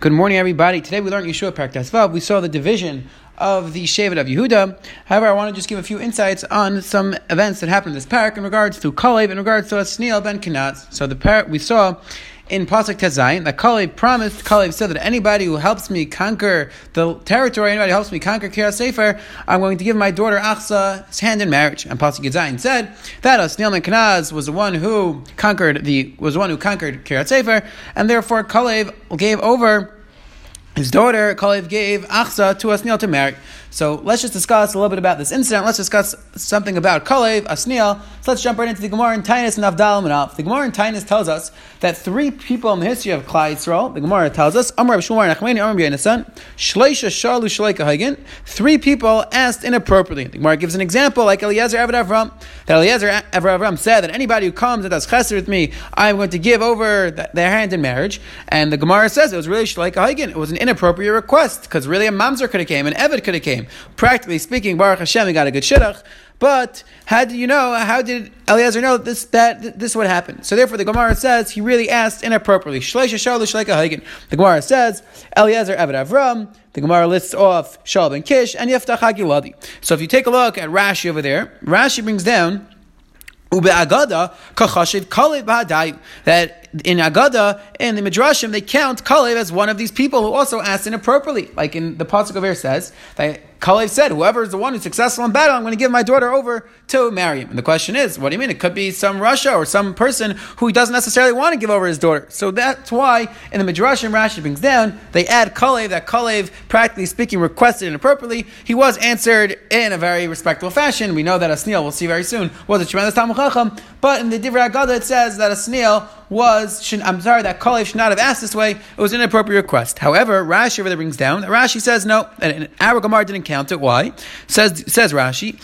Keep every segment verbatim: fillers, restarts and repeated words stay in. Good morning, everybody. Today we learned Yeshua Parak Tes Vav. We saw the division of the Shevet of Yehuda. However, I want to just give a few insights on some events that happened in this parak in regards to Kalev, in regards to Othniel ben Kenaz. So the parak we saw in Pasuk Tes Zayin that Kalev promised, Kalev said that anybody who helps me conquer the territory, anybody who helps me conquer Kiryas Sefer, I'm going to give my daughter Achsa's hand in marriage. And Pasuk Tes Zayin said that Othniel ben Kenaz was the one who conquered the was the one who conquered Kiryas Sefer, and therefore Kalev gave over his daughter. Kalev gave Achsa to Othniel to marry. So let's just discuss a little bit about this incident. Let's discuss something about Kalev, Othniel. So let's jump right into the Gemara in Tainus and Avdal Manav. The Gemara in Tainus tells us that three people in the history of Klal Yisrael, the Gemara tells us, Amar Rav Shmuel bar Nachmani, Amar Rabbi Yonasan, Shleisha Shalu Shlei Kahagin. Three people asked inappropriately. The Gemara gives an example like Eliezer Eved Avram, that Eliezer Eved Avram said that anybody who comes and does chesed with me, I'm going to give over the, their hand in marriage. And the Gemara says it was really Shlei Kahagin. It was an inappropriate request, because really a mamzer could have came, an Eved could have came. Practically speaking, Baruch Hashem, we got a good shidduch. But how do you know? How did Eliezer know this, that this would happen? So therefore, the Gemara says he really asked inappropriately. The Gemara says Eliezer Eved Avram. The Gemara lists off Shaul ben Kish and Yiftach HaGiladi. So if you take a look at Rashi over there, Rashi brings down that in Agada, in the Midrashim, they count Kalev as one of these people who also asked inappropriately. Like in the Pasuk over here says, that Kalev said, whoever is the one who's successful in battle, I'm going to give my daughter over to marry him. And the question is, what do you mean? It could be some Russia or some person who doesn't necessarily want to give over his daughter. So that's why in the Midrashim, Rashi brings down, they add Kalev, that Kalev, practically speaking, requested inappropriately. He was answered in a very respectful fashion. We know that Othniel, we'll see very soon, was a tremendous Talmud Chacham. But in the Divrei Agada, it says that Othniel was I'm sorry, that Kalev should not have asked this way. It was an inappropriate request. However, Rashi over there brings down, Rashi says no, and our Gemara didn't count it. Why? Says says Rashi,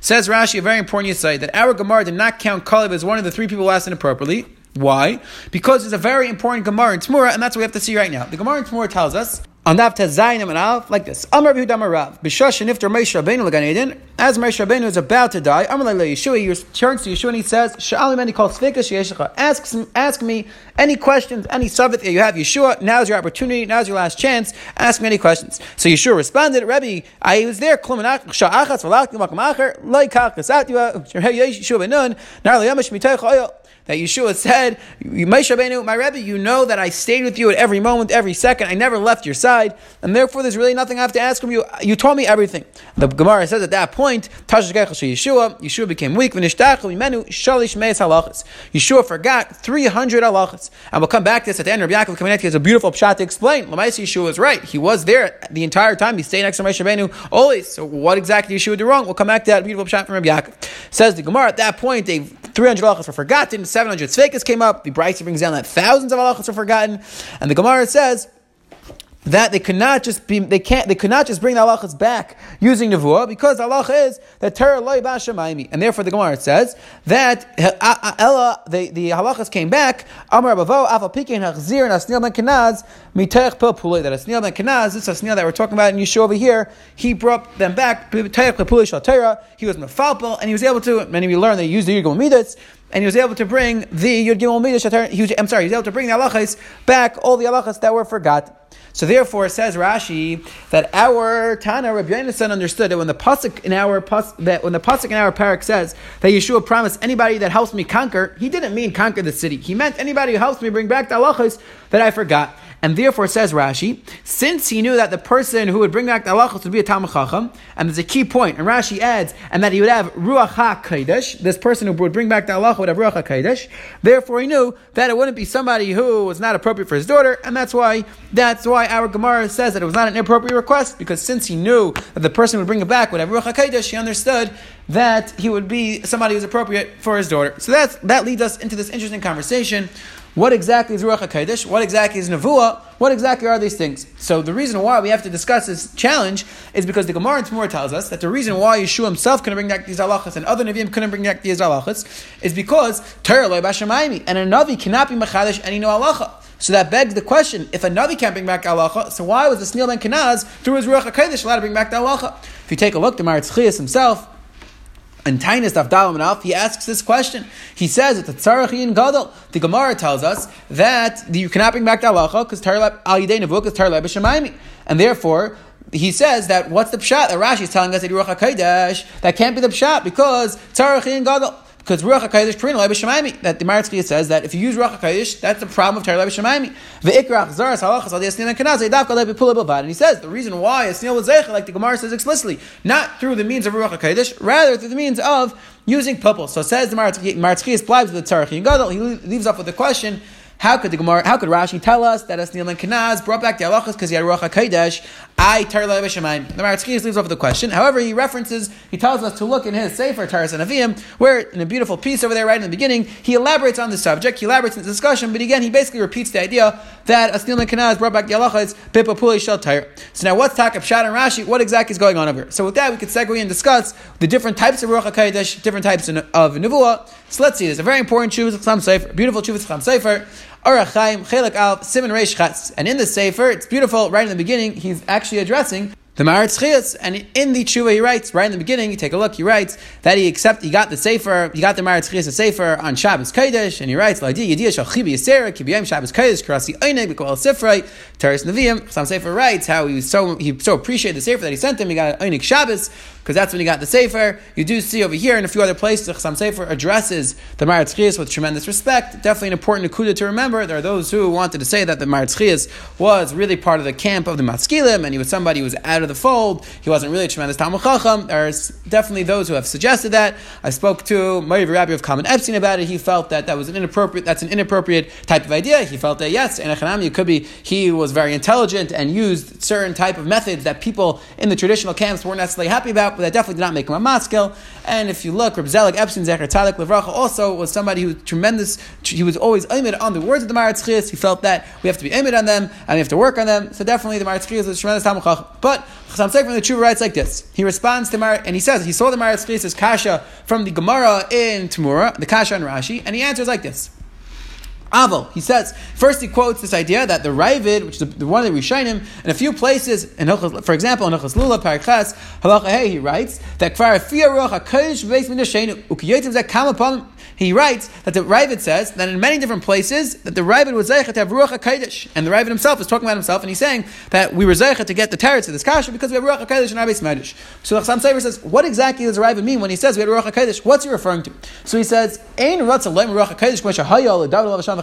says Rashi, a very important insight, that our Gemara did not count Kalev as one of the three people asked inappropriately. Why? Because it's a very important Gemara in Tmura, and that's what we have to see right now. The Gemara in Tmura tells us, on Daf Tes Zayin and Aleph, like this. Amar Yehuda Amar Rav, B'shasha Niftar Moshe Rabbeinu l'Gan Eden. As Moshe Rabbeinu is about to die, Amar Lei Yeshua, he returns to Yeshua and he says, Sha'al Mimeni Kol Sfeika Sheyesh Lecha. Asks, ask me any questions, any subject that you have, Yeshua. Now's your opportunity. Now's your last chance. Ask me any questions. So Yeshua responded, Rebbe, I was there. Klum Anach Sha'achas V'lachti Makam Acher Leikach Esatua Yeshua Ben Nun Narli Yamish Mitaycha Oyel. That Yeshua said, Moshe Rabbeinu, my Rebbe, you know that I stayed with you at every moment, every second. I never left your side. And therefore, there's really nothing I have to ask from you. You told me everything. The Gemara says at that point, Yeshua, Yeshua became weak. Yeshua forgot three hundred halachas. And we'll come back to this at the end. Rabbi Yaakov Kamenetsky has a beautiful pshat to explain. Lamaisa, Yeshua was right. He was there the entire time. He stayed next to Moshe Rabbeinu always. So what exactly Yeshua did wrong? We'll come back to that beautiful pshat from Rabbi Yaakov. Says the Gemara at that point, they three hundred halachas were forgotten. seven hundred tzveikas came up. The Brisa brings down that thousands of halachas were forgotten. And the Gemara says that they could not just be, they can't, they could not just bring the halachas back using nevuah, because the halacha is that Torah lo ba'shamayim, and therefore the Gemara says that Ella, the the halachas came back. Amar Bavo Aval Pikein Hachzir and Othniel ben Kenaz Miteich Pel Pulei, that Othniel ben Kenaz, this Othniel that we're talking about in Yeshua over here, he brought them back. Miteich Pel Pulei Shel Torah, he was mefalpel, and he was able to. Many of you learn that you use the Yud Gimel Midas. And he was able to bring the Yud Gimel Midas. I'm sorry, he was able to bring the halachas back, all the halachas that were forgotten. So therefore, says Rashi that our Tana Rabbi Yonasan understood that when the pasuk in our pas, that when the pasuk in our parak says that Yeshua promised anybody that helps me conquer, he didn't mean conquer the city. He meant anybody who helps me bring back the halachas that I forgot. And therefore, says Rashi, since he knew that the person who would bring back the halachos would be a Talmid Chacham, and there's a key point, and Rashi adds, and that he would have Ruach HaKodesh, this person who would bring back the halachos would have Ruach HaKodesh, therefore he knew that it wouldn't be somebody who was not appropriate for his daughter, and that's why that's why our Gemara says that it was not an inappropriate request, because since he knew that the person who would bring it back would have Ruach HaKodesh, he understood that he would be somebody who was appropriate for his daughter. So that's, that leads us into this interesting conversation. What exactly is Ruach HaKodesh? What exactly is Nevuah? What exactly are these things? So the reason why we have to discuss this challenge is because the Gemara in Tmura tells us that the reason why Yeshua himself couldn't bring back these halachas and other Nevi'im couldn't bring back these halachas is because Torah lo b'shamayim, and a Navi cannot be Mechadesh any new halacha. So that begs the question, if a Navi can't bring back halacha, so why was Othniel ben Kenaz, through his Ruach HaKodesh, allowed to bring back the halacha? you take a look, the Maharatz Chias himself, and Tainus Avdalam and Alf, he asks this question. He says that the Tzarech in Gadol, the Gemara tells us that you cannot bring back the halacha because Tarleb Al Yidei Nivuk is Tarleb B'Shemayim, and therefore he says that what's the pshat that Rashi is telling us at Ruach Hakodesh? That can't be the pshat because Tzarech in Gadol. Because Ruach HaKadosh Karina Lai B'Shemayim, that the Maharatz Chias says that if you use Ruach HaKadosh, that's the problem of Torah Lai B'Shemayim. V'ikra Achzaras Halachas Al Yasnil HaKanaz Eidavka Lai B'Pula B'Vad. And he says the reason why Yasnil L'Zeicha, like the Gemara says explicitly, not through the means of Ruach HaKadosh, rather through the means of using pupil. So it says the Maharatz Chias plies with the Tzarech in Gadol. He leaves off with the question, How could the Gemara, how could Rashi tell us that Asnil Kanaz brought back the halachas because he had Ruach HaKodesh? I Torah B'Shemayim. The Maharatz Chias leaves off the question. However, he references, he tells us to look in his Sefer Taras Anavim, where in a beautiful piece over there, right in the beginning, he elaborates on the subject, he elaborates on the discussion, but again, he basically repeats the idea that Asnil Kanaz brought back the halachas Pipapuli Shel Torah. So now, what's Takab Shad and Rashi? What exactly is going on over here? So with that, we could segue and discuss the different types of Ruach HaKodesh, different types of Nevuah. So let's see. There's a very important Shuvah Chacham Sefer, beautiful Shuvah Chacham Sefer. Orach Chaim, Chelek Alef, Siman Reish Ches. And in the Sefer, it's beautiful, right in the beginning, he's actually addressing the Maharatz Chias, and in the Tshuva he writes, right in the beginning, you take a look, he writes that he accept, he got the Sefer, he got the Maharatz Chias, the Sefer on Shabbos Kodesh, and he writes, L'adi Yediya Shal Chibi Yisera, Kibiyim Shabbos Kodesh, Karasi Oineg, B'Kol Sifrei, Teres Neviim. Some Sefer writes how he was so he so appreciated the Sefer that he sent him, he got an Oineg Shabbos, because that's when he got the Sefer. You do see over here in a few other places, the Chassam Sefer addresses the Maharatz Chias with tremendous respect. Definitely an important nekuda to remember. There are those who wanted to say that the Maharatz Chias was really part of the camp of the Maskilim, and he was somebody who was out of the fold. He wasn't really a tremendous Talmud Chacham. There's definitely those who have suggested that. I spoke to Mari Rabbi of Kalman Epstein about it. He felt that that was an inappropriate. That's an inappropriate type of idea. He felt that yes, Anach Hanami could be. He was very intelligent and used certain type of methods that people in the traditional camps weren't necessarily happy about. But that definitely did not make him a maskil. And if you look, Reb Zelig Epstein, Zecher Tzaddik Livracha, also was somebody who was tremendous. He was always aimed on the words of the Maharatz Chias. He felt that we have to be aimed on them and we have to work on them. So definitely the Maharatz Chias was tremendous Talmud Chacham. But Chassam Sefer from the Tshuva writes like this. He responds to Mar, and he says he saw the Maharatz Chias' kasha from the Gemara in Tamura, the kasha in Rashi, and he answers like this. Aval, he says, first he quotes this idea that the Ravid, which is the, the one that we shine him, in a few places, in, for example, in Hilchos Lulav, Parak Ches, Halacha Hey, he writes, that he writes that the Ravid says that in many different places, that the Ravid was zeichet to have Ruach HaKodesh, and the Ravid himself is talking about himself, and he's saying that we were zeichet to get the teretz of this kasha because we have Ruach HaKodesh in our Beis Medrash. So the Chassam Sefer says, what exactly does Ravid mean when he says we had Ruach HaKodesh? What's he referring to? So he says, Ein Ratzah Leim Ruach HaKodesh K'mo Shehaya L'David HaShem.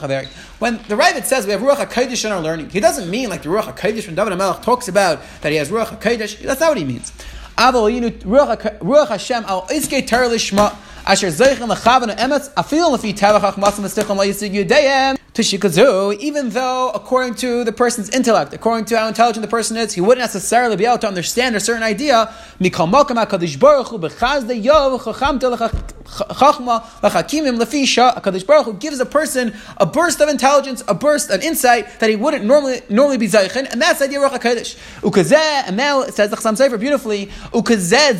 When the Ravid says we have Ruach HaKodesh in our learning, he doesn't mean like the Ruach HaKodesh when David HaMelech talks about that he has Ruach HaKodesh. That's not what he means. Ruach Hashem al iskei Torah lishma asher zeichen l'chavanu emetz afil lefi tavachach masam v'sticham la yisig yudayim. Even though, according to the person's intellect, according to how intelligent the person is, he wouldn't necessarily be able to understand a certain idea. HaKadosh Baruch Hu gives a person a burst of intelligence, a burst, an insight that he wouldn't normally normally be zeichen, and that's the idea of Ruach HaKodesh. And now it says the Chassam Sefer beautifully, and that's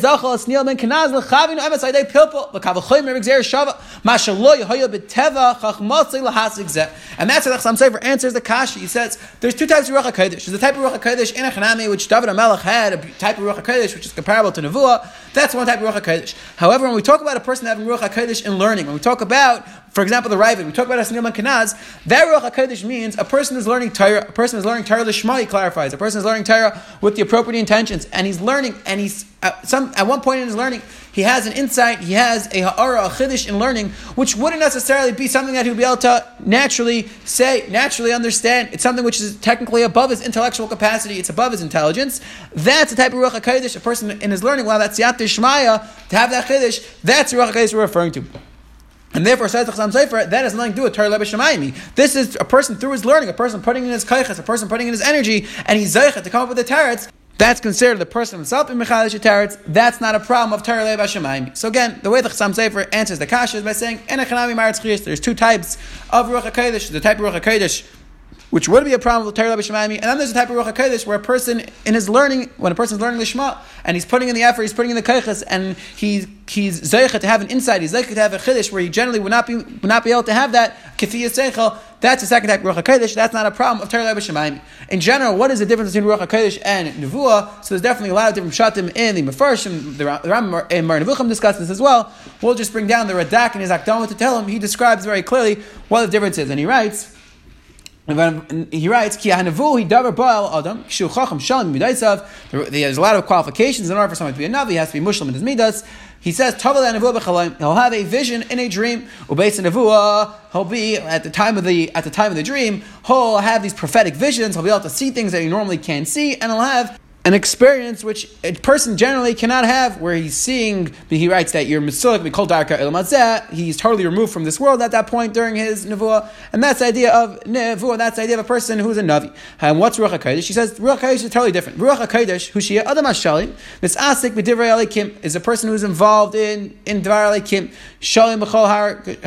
how the Chassam Sefer answers the kasha. He says there's two types of Ruach HaKodesh. There's the type of Ruach HaKodesh in Hanami, which David HaMelech had, a type of Ruach HaKodesh which is comparable to Nevuah. That's one type of Ruach HaKodesh. However, when we talk about a person having Ruach HaKodesh in learning, when we talk about, for example, the Ravid, we talk about Asnil Kanaz, that Ruach HaKodesh means a person is learning Torah, a person is learning Torah Lishma, he clarifies, a person is learning Torah with the appropriate intentions, and he's learning, and he's, at, some, at one point in his learning, he has an insight, he has a ha'ara, a chiddush in learning, which wouldn't necessarily be something that he would be able to naturally say, naturally understand. It's something which is technically above his intellectual capacity, it's above his intelligence. That's the type of Ruach HaKodesh, a person in his learning, wow, that's Yat Shmaya, to have that chiddush, that's the Ruach HaKodesh we're referring to. And therefore, says the Chassam Sefer, that has nothing to do with Torah B'Shemayim. This is a person through his learning, a person putting in his kaiches, a person putting in his energy, and he's zeichet to come up with the teretz. That's considered the person himself in Mechalish Teretz. That's not a problem of Torah B'Shemayim. So again, the way the Chassam Sefer answers the kasha is by saying, Enach Hanami Maharatz Chias. There's two types of Ruach HaKodesh. The type of Ruach HaKodesh which would be a problem with Torah L'Bishmayim. And then there's a type of Ruach HaKodesh where a person in his learning, when a person's learning Lishma, and he's putting in the effort, he's putting in the koiches, and he's he's zeicha to have an insight, he's zeicha to have a chiddush where he generally would not be would not be able to have that kefiyas seichel. That's a second type of Ruach HaKodesh. That's not a problem of Torah L'Bishmayim. In general, what is the difference between Ruach HaKodesh and Nevuah? So there's definitely a lot of different pshatim in the Mefarshim. The Rambam and Mar Nevuchim discuss this as well. We'll just bring down the Radak and his Akdama to tell him. He describes very clearly what the difference is, and he writes. He writes, there's a lot of qualifications in order for someone to be a Navi. He has to be Muslim in his Midas. He says, he'll have a vision in a dream. He'll be at the time of the at the time of the dream. He'll have these prophetic visions. He'll be able to see things that he normally can't see, and he'll have an experience which a person generally cannot have, where he's seeing. He writes that you're Mesulik, we call Darka Ilmazeh. He's totally removed from this world at that point during his Nevuah. And that's the idea of Nevuah, that's the idea of a person who's a Navi. And what's Ruach HaKodesh? He says Ruach HaKodesh is totally different. Ruach HaKodesh, Hushia Adam HaShalim, Misasik B'divrei Elikim, is a person who's involved in, in Dvar Elikim, Shalim B'chol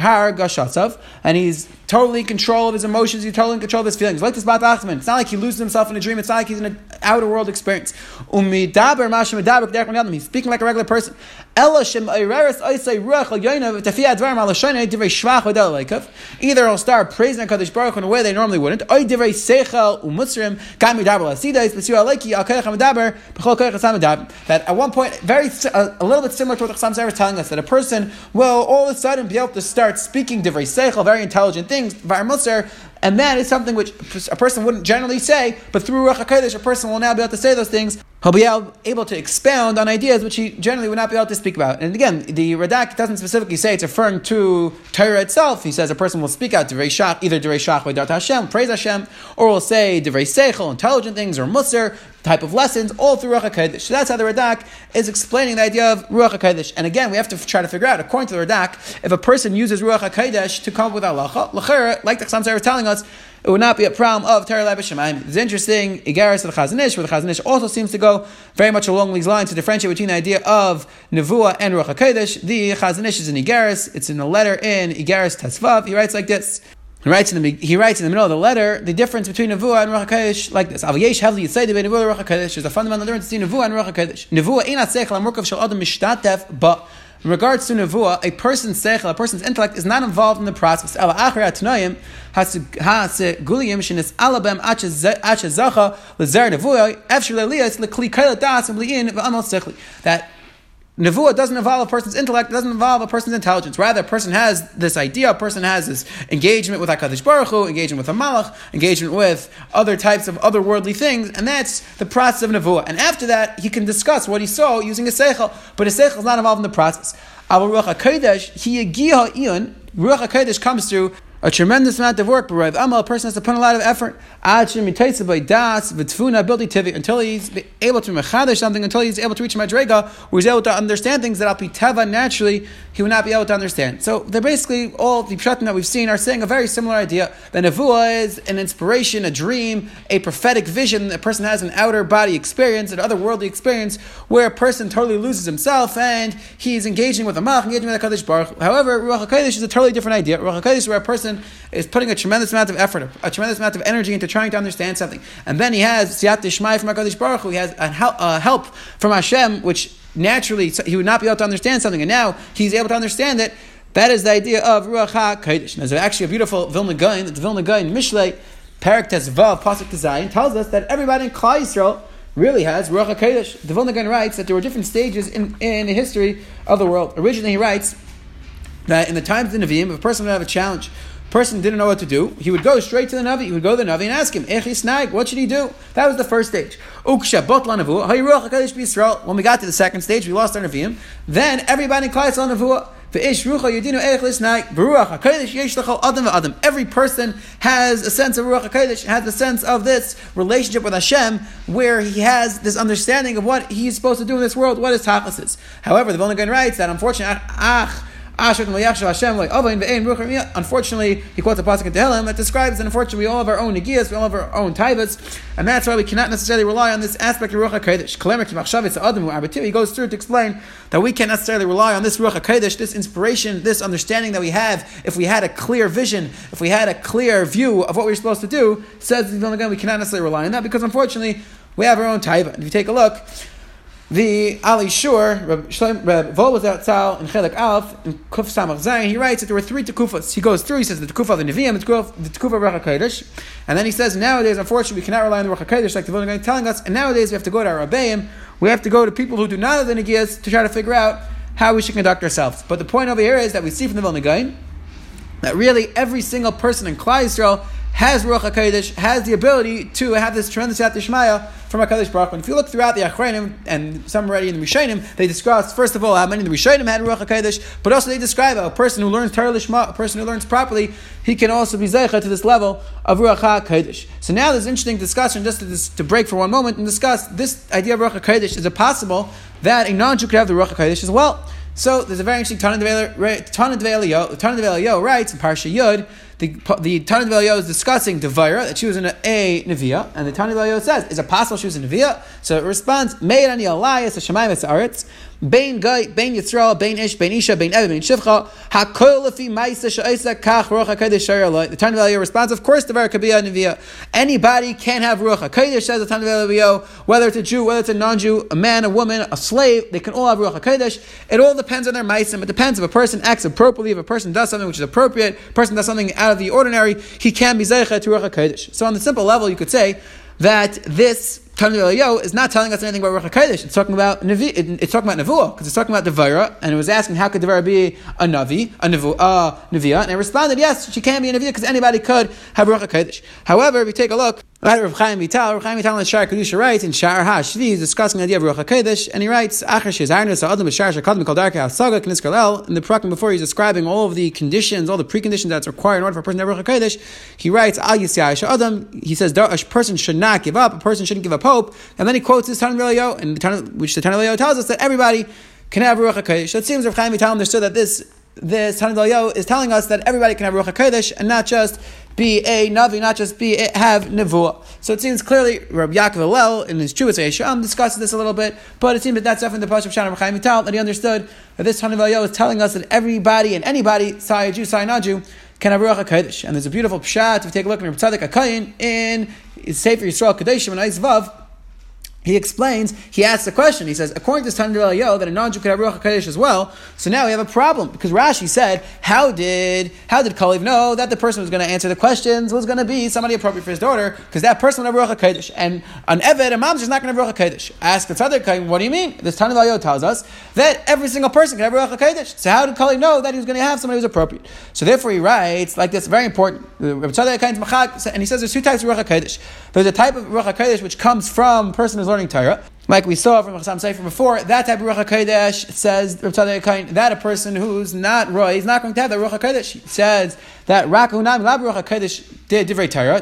Har Gashatav, and he's totally in control of his emotions, he's totally in control of his feelings. Like this Bat Achman, it's not like he loses himself in a dream, it's not like he's in an outer world experience. He's speaking like a regular person. Either he'll start praising HaKadosh Baruch Hu in a way they normally wouldn't, that at one point, very a, a little bit similar to what the Chassam Sofer is telling us, that a person will all of a sudden be able to start speaking Divrei Seichel, very intelligent things, and that is something which a person wouldn't generally say, but through Ruach HaKodesh, a person will now be able to say those things. He'll be able to expound on ideas which he generally would not be able to speak about. And again, the Radak doesn't specifically say it's referring to Torah itself. He says a person will speak out Divrei Shach, either Divrei Shach by Dart Hashem, praise Hashem, or will say Divrei Seichel, intelligent things, or Musar, type of lessons, all through Ruach HaKodesh. So that's how the Radak is explaining the idea of Ruach HaKodesh. And again, we have to try to figure out, according to the Radak, if a person uses Ruach HaKodesh to come up with halacha, l'chera, like the Chassam Sofer is telling us, it would not be a problem of Torah L'Bishmayim. It's interesting, Igaris of the Chazanish, where the Chazanish also seems to go very much along these lines to differentiate between the idea of Nevuah and Ruach HaKodesh. The Chazanish is in Igaris, it's in a letter in Igaris Tasvav. He writes like this. He writes, in the, he writes in the middle of the letter the difference between Nevuah and Ruach HaKodesh like this. There's a fundamental difference between Nevuah and Ruach HaKodesh. Nevuah ain't a seichel amurkav shel adam mishtatef, but in regards to Nevuah, a person's seichel, a person's intellect, is not involved in the process. That Nevuah doesn't involve a person's intellect, it doesn't involve a person's intelligence. Rather, a person has this idea, a person has this engagement with HaKadosh Baruch Hu, engagement with HaMalach, engagement with other types of otherworldly things, and that's the process of Nevuah. And after that, he can discuss what he saw using his seichel, but his seichel is not involved in the process. Our Ruach HaKodesh, he yegiha iyon, Ruach HaKodesh comes through a tremendous amount of work, but a person has to put in a lot of effort until he's able to mechadish something, until he's able to reach madrega, where he's able to understand things that al piteva naturally he would not be able to understand. So they're basically all the pshatim that we've seen are saying a very similar idea, that Nevuah is an inspiration, a dream, a prophetic vision. A person has an outer body experience, an otherworldly experience, where a person totally loses himself and he's engaging with a malach, engaging with HaKadosh Baruch Hu. However, Ruach HaKodesh is a totally different idea. Ruach HaKodesh is where a person is putting a tremendous amount of effort, a tremendous amount of energy into trying to understand something. And then he has Siyat Dishmai from HaKadosh Baruch Hu, he has a help, a help from Hashem, which naturally he would not be able to understand something, and now he's able to understand it. That is the idea of Ruach HaKodesh. There's actually a beautiful Vilna Gaon, the Vilna Gaon Mishlei, Parak Tezvav, Pasuk Tezayin, tells us that everybody in Klal Yisrael really has Ruach HaKodesh. The Vilna Gaon writes that there were different stages in, in the history of the world. Originally he writes that in the times of the Nevi'im, if a person would have a challenge, person didn't know what to do, he would go straight to the Navi, he would go to the Navi and ask him, Echisnaik, what should he do? That was the first stage. When we got to the second stage, we lost our Nevi'im. Then everybody in Klal Yisrael Nevuah. Every person has a sense of Ruach HaKodesh, has a sense of this relationship with Hashem, where he has this understanding of what he's supposed to do in this world, what his tachlis is. However, the Vilna Gaon writes that unfortunately, ach, Unfortunately, he quotes a pasuk in Tehillim that describes that unfortunately we all have our own nigiyas, we all have our own taivas, and that's why we cannot necessarily rely on this aspect of Ruach HaKodesh. He goes through to explain that we can't necessarily rely on this Ruach HaKodesh, this inspiration, this understanding that we have. If we had a clear vision, if we had a clear view of what we were supposed to do, says the Vilna Gaon, we cannot necessarily rely on that because unfortunately we have our own taiva. And if you take a look, the Ali Shur, Reb Volbaz Tzal, in Chelek Alf, in Kuf Samach Zayin, he writes that there were three tekufas. He goes through, he says the tekufa of the Nevi'im, the tekufa of the Ruach HaKodesh, and then he says nowadays, unfortunately, we cannot rely on the Ruach HaKodesh like the Vilna Gaon is telling us, and nowadays we have to go to our Rabbeim, we have to go to people who do not have the Negiyas to try to figure out how we should conduct ourselves. But the point over here is that we see from the Vilna Gaon that really every single person in Klal Yisrael has Ruach HaKodesh, has the ability to have this tremendous Siyata Shmaya from HaKadosh Baruch Hu. And if you look throughout the Achronim, and some already in the Rishonim, they describe, first of all, how many of the Rishonim had Ruach HaKodesh, but also they describe how a person who learns Torah Lishma, a person who learns properly, he can also be Zeicha to this level of Ruach HaKodesh. So now there's an interesting discussion, just to, to break for one moment and discuss this idea of Ruach HaKodesh. Is it possible that a non-Jew could have the Ruach HaKodesh as well? So there's a very interesting Tana Devei Eliyahu. The Tana Devei Eliyahu writes in Parsha Yud, the, the Tana Devei Eliyahu is discussing Devaira, that she was in a, a Nevi'ah, and the Tana Devei Eliyahu says, is it possible she was a Nevi'ah? So it responds, Meir ani alayis ha-shamayim es-aretz, Bein Gai, Bein Yisrael, Bein Ish, Bein Isha, Bein Evi, Bein Shivcha, HaKol Lefi Maisa She'isa Kach Ruach HaKodesh Shari Alay. The Tana Devei Eliyahu responds, of course, Devaira could be a Nevi'ah. Anybody can have Ruach HaKodesh, says the Tana Devei Eliyahu, whether it's a Jew, whether it's a non-Jew, a man, a woman, a slave, they can all have Ruach HaKodesh. It all depends on their meisim. It depends if a person acts appropriately, if a person does something which is appropriate, a person does something out of the ordinary, he can be Zeicha to Ruach HaKodesh. So on the simple level, you could say that this Tana Devei Eliyahu is not telling us anything about Ruach HaKodesh. It's talking about Nevi. It's talking about Nevuah because it's talking about Devaira, and it was asking how could Devaira be a Navi, a Nevu, uh, Neviah, and it responded yes, she can be a Neviah because anybody could have Ruach HaKodesh. However, if you take a look, right, Rav Chaim Vital, Rav Chaim Vital in Sha'ar Kedusha writes in Sha'ar HaShvi, he's discussing the idea of Ruach HaKodesh, and he writes in the Prakam before he's describing all of the conditions, all the preconditions that's required in order for a person to have Ruach HaKodesh. He writes he says a person should not give up, a person shouldn't give up hope, and then he quotes this Tana Devei Eliyahu, and the Tana, which the Tana Devei Eliyahu tells us that everybody can have Ruach HaKodesh. So it seems Rav Chaim Vital understood that this this Tana Devei Eliyahu is telling us that everybody can have Ruach HaKodesh and not just be a Navi, not just be a, have Nevuah. So it seems clearly Rabbi Yaakov Hillel in his Chuvas HaYesham discusses this a little bit, but it seems that that's definitely the Pasuk of Rav Chaim Vital, that he understood that this Tana Devei Eliyahu is telling us that everybody and anybody, Sai a Jew, Sai a Jew, can have Ruach HaKodesh. And there's a beautiful pshat, if you take a look at Reb Tzadok HaKayin in Sefer Yisrael Kodeshim and Eis Vav, he explains, he asks a question. He says, according to this Tana Devei Eliyahu, that a non-Jew could have Ruach HaKodesh as well. So now we have a problem because Rashi said, how did how did Kalev know that the person who was going to answer the questions was going to be somebody appropriate for his daughter? Because that person would have Ruach HaKodesh, and an Eved, a Mamzer, is not going to have Ruach HaKodesh. I ask the Tzaddik, what do you mean? This Tana Devei Eliyahu tells us that every single person can have Ruach HaKodesh. So how did Kalev know that he was going to have somebody who's appropriate? So therefore he writes like this, very important. And he says there's two types of Ruach HaKodesh. There's a type of Ruach HaKodesh which comes from a person who's learning Torah, like we saw from Chassam Sefer before. That type of Ruach HaKodesh, says Reb Tzadok HaKayin, that a person who's not Roy is not going to have that Ruach HaKodesh. He says that Rakunam Lab Ruach HaKodesh did Divrei Torah.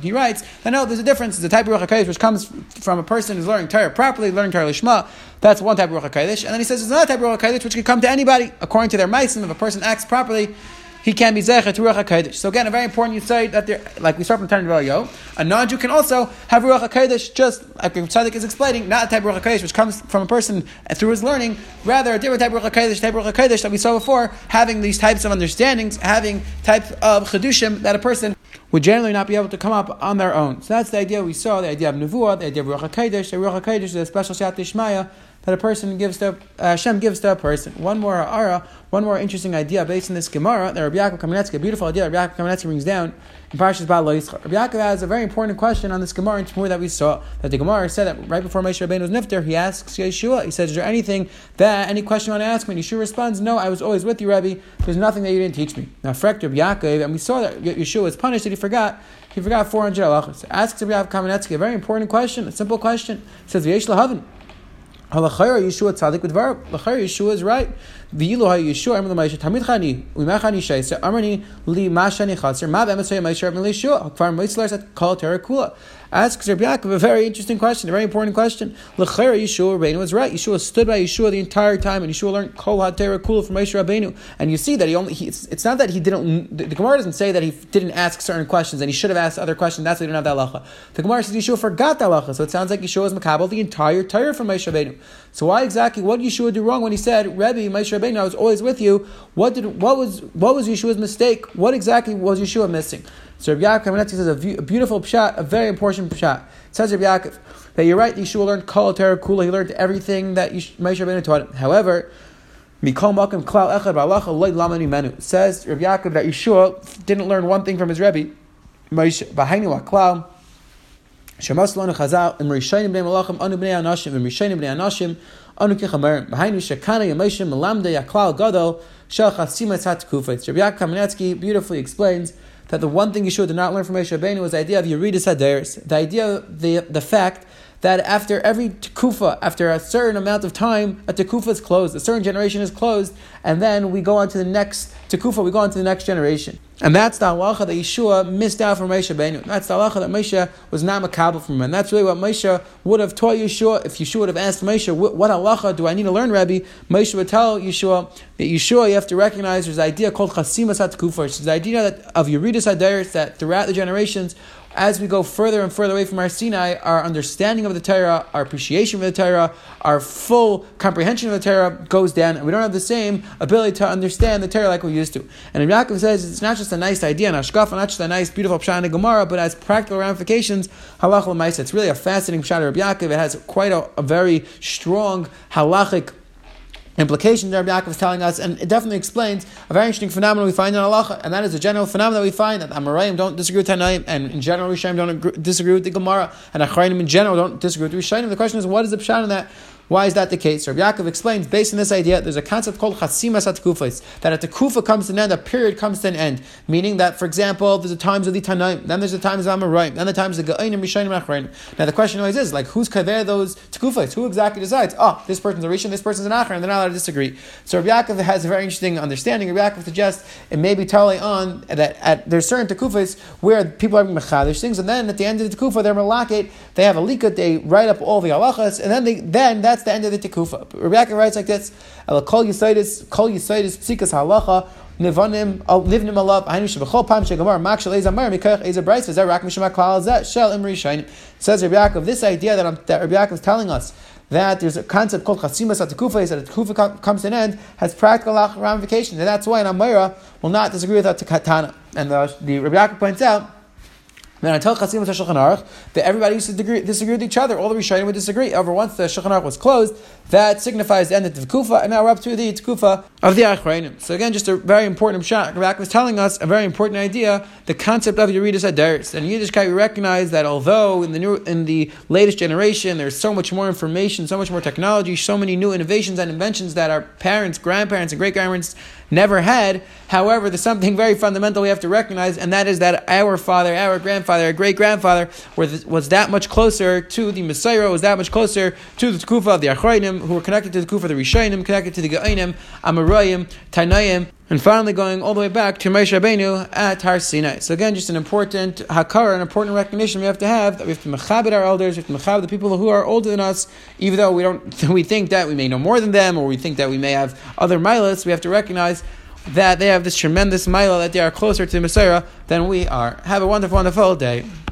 He writes that no, there's a difference. There's a type of Ruach HaKodesh which comes from a person who's learning Torah properly, learning Torah Lishma. That's one type of Ruach HaKodesh. And then he says there's another type of Ruach HaKodesh which can come to anybody according to their meisim. If a person acts properly, he can be Zeicha to Ruach HaKodesh. So again, a very important you say that there, like we start from Tana Devei Eliyahu, a non-Jew can also have Ruach HaKodesh, just like Tzaddik is explaining, not a type of Ruach HaKodesh which comes from a person through his learning, rather a different type of Ruach HaKodesh, type of Ruach HaKodesh that we saw before, having these types of understandings, having types of Chedushim that a person would generally not be able to come up on their own. So that's the idea we saw, the idea of Nevuah, the idea of Ruach HaKodesh. The Ruach HaKodesh is a special Siyata Shmaya that a person gives to, uh, Hashem gives to a person. One more ha'ara, one more interesting idea based on this Gemara that Rabbi Yaakov Kamenetsky, a beautiful idea Rabbi Yaakov Kamenetsky brings down in Parshas Ba'al Lo Yischa. Rabbi Yaakov has a very important question on this Gemara and Shmur that we saw, that the Gemara said that right before Moshe Rabbeinu was nifter, he asks Yeshua, he says, is there anything that, any question you want to ask me? And Yeshua responds, no, I was always with you, Rabbi. There's nothing that you didn't teach me. Now, Frekt Rabbi Yaakov, and we saw that Yeshua was punished that he forgot, he forgot four hundred halachos. Asks Rabbi Yaakov Kamenetsky a very important question, a simple question. He says, V'yesh lahavin. L'chayra Yeshua tzadik v'dvarav. L'chayra Yeshua is right. Asks Rabbi Yaakov a very interesting question, a very important question. L'chera Yeshua Rabbeinu was right. Yeshua stood by Yeshua the entire time, and Yeshua learned Kol HaTorah Kula from Moshe Rabbeinu. And you see that he only, he, it's, it's not that he didn't, the, the Gemara doesn't say that he didn't ask certain questions, and he should have asked other questions, that's why he didn't have that halacha. The Gemara says Yeshua forgot that halacha, so it sounds like Yeshua was makabel the entire Torah from Moshe Rabbeinu. So why exactly, what did Yeshua do wrong when he said, Rebbe, Moshe Rabbeinu, I was always with you? What did, what was, what was Yeshua's mistake? What exactly was Yeshua missing? So Rabbi Yaakov Menetzi says a, view, a beautiful pshat, a very important pshat. It says Rabbi Yaakov that you're right, Yeshua learned Kol HaTorah Kula, he learned everything that Moshe Rabbeinu taught him. However, Mikol Makom Klal Echad B'Halacha Lo Yitlamad Mimenu. Says Rabbi Yaakov that Yeshua didn't learn one thing from his Rebbe. B'Hainu HaKlal Shemas Lanu Chazal Im Rishayim Bnei Malachim Anu Bnei Anashim Im Rishayim Bnei Anashim Anu Kichamerim B'Hainu Shekana Yamashim Melamdei HaKlal Gadol Shel Chasimah HaTkufos. Rabbi Yaakov Menetzi beautifully explains that the one thing Yeshua did not learn from Moshe Rabbeinu was the idea of Yeridas HaDeres, the idea, the the fact that after every tekufa, after a certain amount of time, a tekufa is closed, a certain generation is closed, and then we go on to the next tekufa, we go on to the next generation. And that's the halacha that Yeshua missed out from Moshe Rabbeinu. That's the halacha that Moshe was not makabel from him. And that's really what Moshe would have taught Yeshua if Yeshua would have asked Moshe, what, what halacha do I need to learn, Rabbi? Moshe would tell Yeshua that Yeshua, you have to recognize there's an idea called chasimas hatekufah, which is the idea that, of Yeridas HaDeres, that throughout the generations, as we go further and further away from our Sinai, our understanding of the Torah, our appreciation of the Torah, our full comprehension of the Torah goes down, and we don't have the same ability to understand the Torah like we used to. And Rabbi Yaakov says it's not just a nice idea, and Ashkafa, not just a nice, beautiful pshat in the Gemara, but has practical ramifications. Halacha l'maisa. It's really a fascinating pshat of Rabbi Yaakov. It has quite a, a very strong halachic implication that Rabbi Yaakov is telling us, and it definitely explains a very interesting phenomenon we find in halacha, and that is a general phenomenon that we find that Amoraim don't disagree with Tanaim, and in general Rishonim don't agree, disagree with the Gemara, and Achrayim in general don't disagree with Rishonim. The question is, what is the pshat in that? Why is that the case? Rabbi Yaakov explains, based on this idea, there's a concept called chasimas hatekufos, that at the kufa comes to an end, a period comes to an end. Meaning that, for example, there's the times of the Tanaim, then there's the times of Amoraim, then the times of the Ge'onim, Rishonim, and Achrayim. Now the question always is, like, who's kaver those tekufos? Who exactly decides, oh, this person's a Rishon, this person's an Achrayim, they're not allowed to disagree. So Rabbi Yaakov has a very interesting understanding. Rabbi Yaakov suggests, it may be totally on, that at, there's certain tekufos where people are mechadish things, and then at the end of the tekufa, they're malakit, they have a likut, they write up all the halachas, and then they, then that's That's the end of the tekufa. Rabbi Yaakov writes like this: Kol Yisaidus, Kol Yisaidus, Psikas Halacha, Nivanim, Nivnim Alav, Ainu Shebachol Pam Shegamar, Makshel Ezamar, Mikach Ezabrais, Zerak Mishmak Klal Zeh Shel Imri Shainim. Says Rabbi Yaakov, this idea that, I'm, that Rabbi Yaakov is telling us, that there's a concept called chasimas hatekufah, is that the kufa comes to an end, has practical ramifications, and that's why an Amira will not disagree with that Katana. And the, the Rabbi Yaakov points out that until Chasimas HaShulchan Aruch, that everybody used to disagree, disagree with each other. All the Rishonim would disagree. However, once the Shulchan Aruch was closed, that signifies the end of the Tekufa, and now we're up to the Tekufa of the Achrayim. So again, just a very important pshat. Rabbi Yaakov was telling us a very important idea, the concept of Yeridas HaDeres. And in Yiddishkeit, we recognize that although in the new, in the latest generation, there's so much more information, so much more technology, so many new innovations and inventions that our parents, grandparents, and great-grandparents never had. However, there's something very fundamental we have to recognize, and that is that our father, our grandfather, our great-grandfather was that much closer to the Messiah, was that much closer to the Tekufa of the Achrayim, who were connected to the Kufa, the Rishonim, connected to the Ge'onim, Amoraim, Tanaim, and finally going all the way back to Moshe Rabbeinu at Har Sinai. So again, just an important hakara, an important recognition we have to have, that we have to mechabed our elders, we have to mechabed the people who are older than us, even though we don't, we think that we may know more than them, or we think that we may have other milas. We have to recognize that they have this tremendous milah, that they are closer to the Messiah than we are. Have a wonderful, wonderful day.